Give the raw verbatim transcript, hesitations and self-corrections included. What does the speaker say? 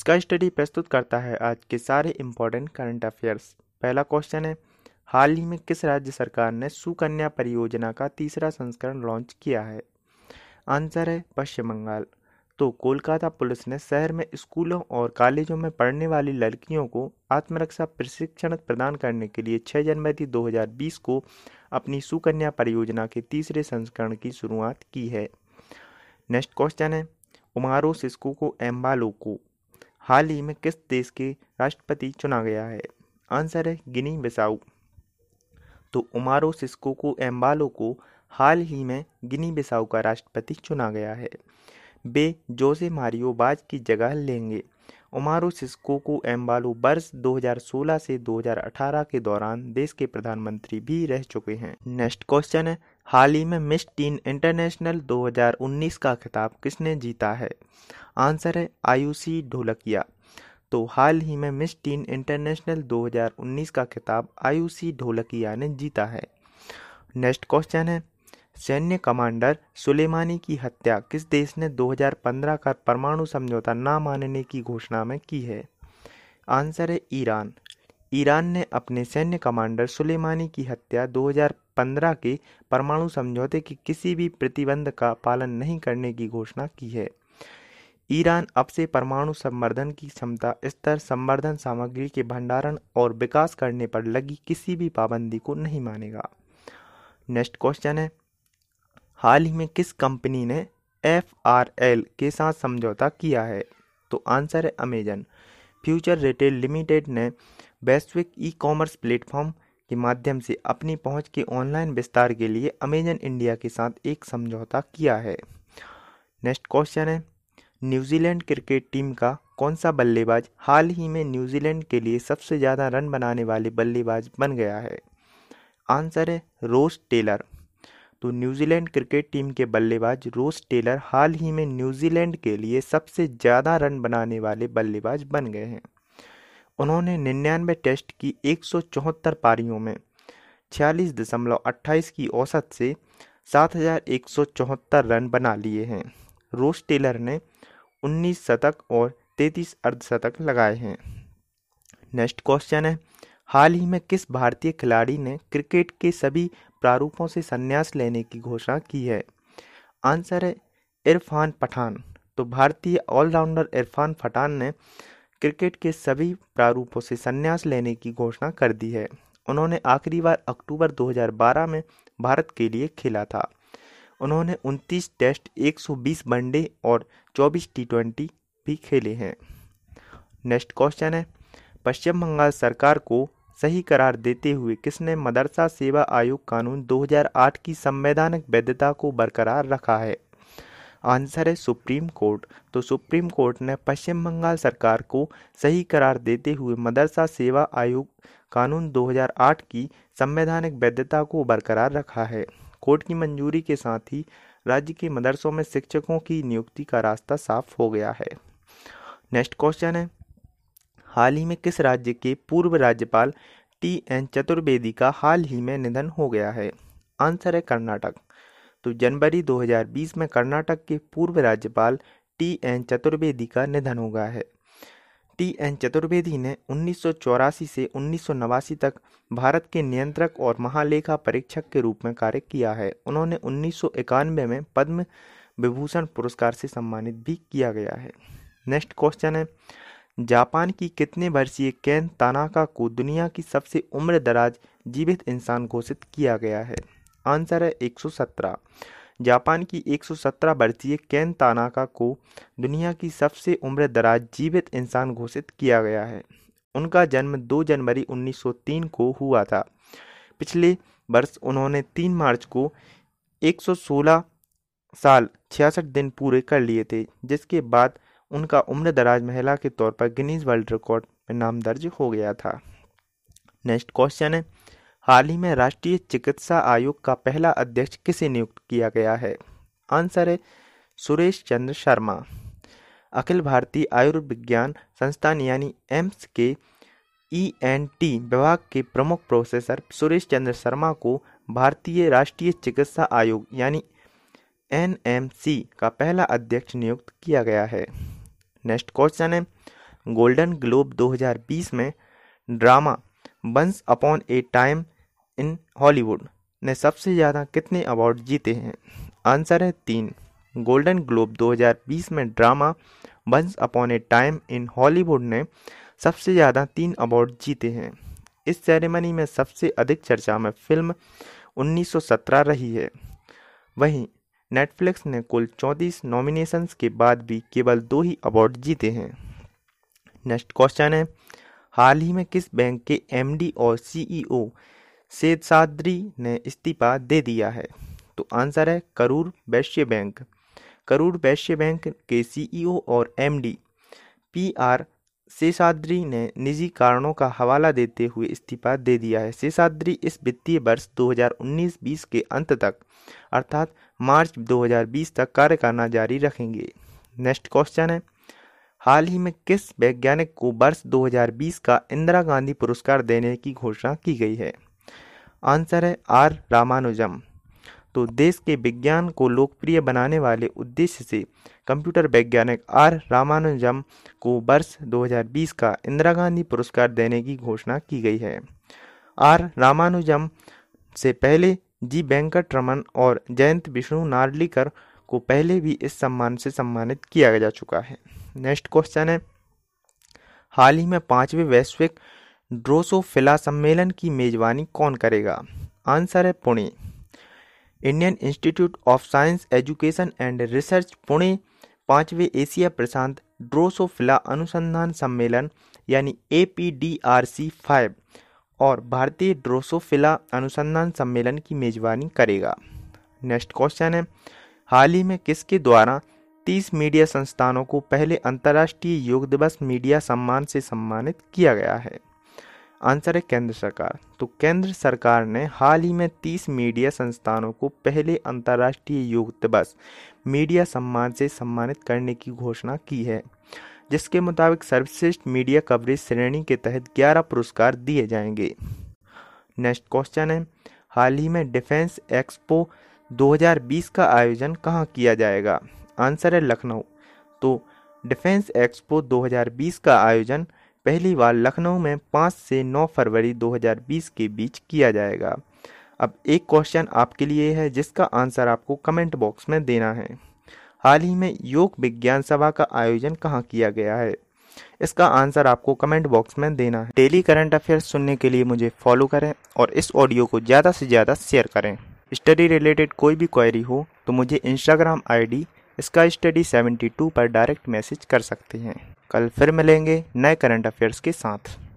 Sky study प्रस्तुत करता है आज के सारे इम्पोर्टेंट करंट अफेयर्स। पहला क्वेश्चन है, हाल ही में किस राज्य सरकार ने सुकन्या परियोजना का तीसरा संस्करण लॉन्च किया है? आंसर है पश्चिम बंगाल। तो कोलकाता पुलिस ने शहर में स्कूलों और कॉलेजों में पढ़ने वाली लड़कियों को आत्मरक्षा प्रशिक्षण प्रदान करने के लिए छह जनवरी दो हज़ार बीस को अपनी सुकन्या परियोजना के तीसरे संस्करण की शुरुआत की है। नेक्स्ट क्वेश्चन है, उमारो सिस्कोको एम्बालो को हाल ही में किस देश के राष्ट्रपति चुना गया है? आंसर है गिनी बिसाऊ। तो उमारो सिस्कोको एम्बालो को हाल ही में गिनी बिसाऊ का राष्ट्रपति चुना गया है। वे जोसे मारियो बाज की जगह लेंगे। उमारो सिस्कोको एम्बालो वर्ष दो हज़ार सोलह से दो हज़ार अठारह के दौरान देश के प्रधानमंत्री भी रह चुके हैं। नेक्स्ट क्वेश्चन है, हाल ही में मिस टीन इंटरनेशनल दो हज़ार उन्नीस का खिताब किसने जीता है? आंसर है आयु सी ढोलकिया। तो हाल ही में मिस टीन इंटरनेशनल दो हज़ार उन्नीस का खिताब आयु सी ढोलकिया ने जीता है। नेक्स्ट क्वेश्चन है, सैन्य कमांडर सुलेमानी की हत्या किस देश ने दो हज़ार पंद्रह का परमाणु समझौता न मानने की घोषणा में की है? आंसर है ईरान। ईरान ने अपने सैन्य कमांडर सुलेमानी की हत्या दो हज़ार पंद्रह के परमाणु समझौते की किसी भी प्रतिबंध का पालन नहीं करने की घोषणा की है। ईरान अब से परमाणु संवर्धन की क्षमता स्तर, संवर्धन सामग्री के भंडारण और विकास करने पर लगी किसी भी पाबंदी को नहीं मानेगा। नेक्स्ट क्वेश्चन है, हाल ही में किस कंपनी ने एफ आर एल के साथ समझौता किया है? तो आंसर है अमेजन। फ्यूचर रिटेल लिमिटेड ने वैश्विक ई कॉमर्स प्लेटफॉर्म के माध्यम से अपनी पहुंच के ऑनलाइन विस्तार के लिए अमेजन इंडिया के साथ एक समझौता किया है। नेक्स्ट क्वेश्चन है, न्यूजीलैंड क्रिकेट टीम का कौन सा बल्लेबाज हाल ही में न्यूजीलैंड के लिए सबसे ज़्यादा रन बनाने वाले बल्लेबाज बन गया है? आंसर है रोस टेलर। तो न्यूजीलैंड क्रिकेट टीम के बल्लेबाज रोस टेलर हाल ही में न्यूजीलैंड के लिए सबसे ज़्यादा रन बनाने वाले बल्लेबाज बन गए हैं। उन्होंने निन्यानवे टेस्ट की एक सौ चौहत्तर पारियों में छियालीस दशमलव अट्ठाईस की औसत से सात हज़ार एक सौ चौहत्तर रन बना लिए हैं। रोस टेलर ने उन्नीस शतक और तैंतीस अर्धशतक लगाए हैं। नेक्स्ट क्वेश्चन है, हाल ही में किस भारतीय खिलाड़ी ने क्रिकेट के सभी प्रारूपों से संन्यास लेने की घोषणा की है? आंसर है इरफान पठान। तो भारतीय ऑलराउंडर इरफान पठान ने क्रिकेट के सभी प्रारूपों से संन्यास लेने की घोषणा कर दी है। उन्होंने आखिरी बार अक्टूबर दो हज़ार बारह में भारत के लिए खेला था। उन्होंने उनतीस टेस्ट, एक सौ बीस वनडे और चौबीस टी ट्वेंटी भी खेले हैं। नेक्स्ट क्वेश्चन है, पश्चिम बंगाल सरकार को सही करार देते हुए किसने मदरसा सेवा आयोग कानून दो हज़ार आठ की संवैधानिक वैधता को बरकरार रखा है? आंसर है सुप्रीम कोर्ट। तो सुप्रीम कोर्ट ने पश्चिम बंगाल सरकार को सही करार देते हुए मदरसा सेवा आयोग कानून दो हज़ार आठ की संवैधानिक वैधता को बरकरार रखा है। कोर्ट की मंजूरी के साथ ही राज्य के मदरसों में शिक्षकों की नियुक्ति का रास्ता साफ हो गया है। नेक्स्ट क्वेश्चन है, हाल ही में किस राज्य के पूर्व राज्यपाल टी एन चतुर्वेदी का हाल ही में निधन हो गया है? आंसर है कर्नाटक। तो जनवरी दो हज़ार बीस में कर्नाटक के पूर्व राज्यपाल टी एन चतुर्वेदी का निधन हो गया है। टी एन चतुर्वेदी ने उन्नीस सौ चौरासी से उन्नीस सौ नवासी तक भारत के नियंत्रक और महालेखा परीक्षक के रूप में कार्य किया है। उन्होंने उन्नीस सौ इक्यानवे में पद्म विभूषण पुरस्कार से सम्मानित भी किया गया है। नेक्स्ट क्वेश्चन है, जापान की कितने वर्षीय केन तानाका को दुनिया की सबसे उम्रदराज जीवित इंसान घोषित किया गया है? आंसर है एक सौ सत्रह। जापान की एक सौ सत्रह वर्षीय केन तानाका को दुनिया की सबसे उम्रदराज जीवित इंसान घोषित किया गया है। उनका जन्म दो जनवरी उन्नीस सौ तीन को हुआ था। पिछले वर्ष उन्होंने तीन मार्च को एक सौ सोलह साल छियासठ दिन पूरे कर लिए थे, जिसके बाद उनका उम्रदराज महिला के तौर पर गिनीज वर्ल्ड रिकॉर्ड में नाम दर्ज हो गया था। नेक्स्ट क्वेश्चन है, हाल ही में राष्ट्रीय चिकित्सा आयोग का पहला अध्यक्ष किसे नियुक्त किया गया है? आंसर है सुरेश चंद्र शर्मा। अखिल भारतीय आयुर्विज्ञान संस्थान यानी एम्स के ई एन टी विभाग के प्रमुख प्रोफेसर सुरेश चंद्र शर्मा को भारतीय राष्ट्रीय चिकित्सा आयोग यानी एन एम सी का पहला अध्यक्ष नियुक्त किया गया है। नेक्स्ट क्वेश्चन है, गोल्डन ग्लोब दो हज़ार बीस में drama once upon a time in Hollywood ने सबसे ज़्यादा कितने अवार्ड जीते हैं? आंसर है तीन। गोल्डन ग्लोब दो हज़ार बीस में drama once upon a time in Hollywood ने सबसे ज़्यादा तीन अवार्ड जीते हैं। इस सेरेमनी में सबसे अधिक चर्चा में फिल्म उन्नीस सौ सत्रह रही है। वहीं नेटफ्लिक्स ने कुल चौंतीस नॉमिनेशंस के बाद भी केवल दो ही अवार्ड जीते हैं। नेक्स्ट क्वेश्चन है, हाल ही में किस बैंक के एमडी और सीईओ शेषाद्री ने इस्तीफा दे दिया है? तो आंसर है करूर वैश्य बैंक। करूर वैश्य बैंक के सीईओ और एमडी पी आर शेषाद्री ने निजी कारणों का हवाला देते हुए इस्तीफा दे दिया है। शेषाद्री इस वित्तीय वर्ष दो हज़ार उन्नीस बीस के अंत तक अर्थात मार्च दो हज़ार बीस तक कार्य करना जारी रखेंगे। नेक्स्ट क्वेश्चन है, हाल ही में किस वैज्ञानिक को वर्ष दो हज़ार बीस का इंदिरा गांधी पुरस्कार देने की घोषणा की गई है? आंसर है आर रामानुजन। तो देश के विज्ञान को लोकप्रिय बनाने वाले उद्देश्य से कंप्यूटर वैज्ञानिक आर रामानुजन को वर्ष दो हज़ार बीस का इंदिरा गांधी पुरस्कार देने की घोषणा की गई है। आर रामानुजन से पहले जी वेंकट रमन और जयंत विष्णु नार्लिकर को पहले भी इस सम्मान से सम्मानित किया जा चुका है। नेक्स्ट क्वेश्चन है, हाल ही में पांचवें वैश्विक ड्रोसोफिला सम्मेलन की मेजबानी कौन करेगा? आंसर है Pune. Indian institute of science education and research Pune पांचवें एशिया प्रशांत ड्रोसोफिला अनुसंधान सम्मेलन यानी A P D R C five और भारतीय ड्रोसोफिला अनुसंधान सम्मेलन की मेजबानी करेगा। नेक्स्ट क्वेश्चन है, हाल ही में किसके द्वारा तीस मीडिया संस्थानों को पहले अंतर्राष्ट्रीय योग दिवस मीडिया सम्मान से सम्मानित किया गया है? आंसर है केंद्र सरकार। तो केंद्र सरकार ने हाल ही में तीस मीडिया संस्थानों को पहले अंतर्राष्ट्रीय योग दिवस मीडिया सम्मान से सम्मानित करने की घोषणा की है, जिसके मुताबिक सर्वश्रेष्ठ मीडिया कवरेज श्रेणी के तहत ग्यारह पुरस्कार दिए जाएंगे। नेक्स्ट क्वेश्चन है, हाल ही में डिफेंस एक्सपो दो हज़ार बीस का आयोजन कहाँ किया जाएगा? आंसर है लखनऊ। तो डिफेंस एक्सपो दो हज़ार बीस का आयोजन पहली बार लखनऊ में पाँच से नौ फरवरी दो हज़ार बीस के बीच किया जाएगा। अब एक क्वेश्चन आपके लिए है जिसका आंसर आपको कमेंट बॉक्स में देना है। हाल ही में योग विज्ञान सभा का आयोजन कहाँ किया गया है? इसका आंसर आपको कमेंट बॉक्स में देना है। डेली करंट अफेयर्स सुनने के लिए मुझे फॉलो करें और इस ऑडियो को ज़्यादा से ज़्यादा शेयर करें। स्टडी रिलेटेड कोई भी क्वेरी हो तो मुझे इंस्टाग्राम आईडी इसका स्टडी सेवेंटी टू पर डायरेक्ट मैसेज कर सकते हैं। कल फिर मिलेंगे नए करंट अफेयर्स के साथ।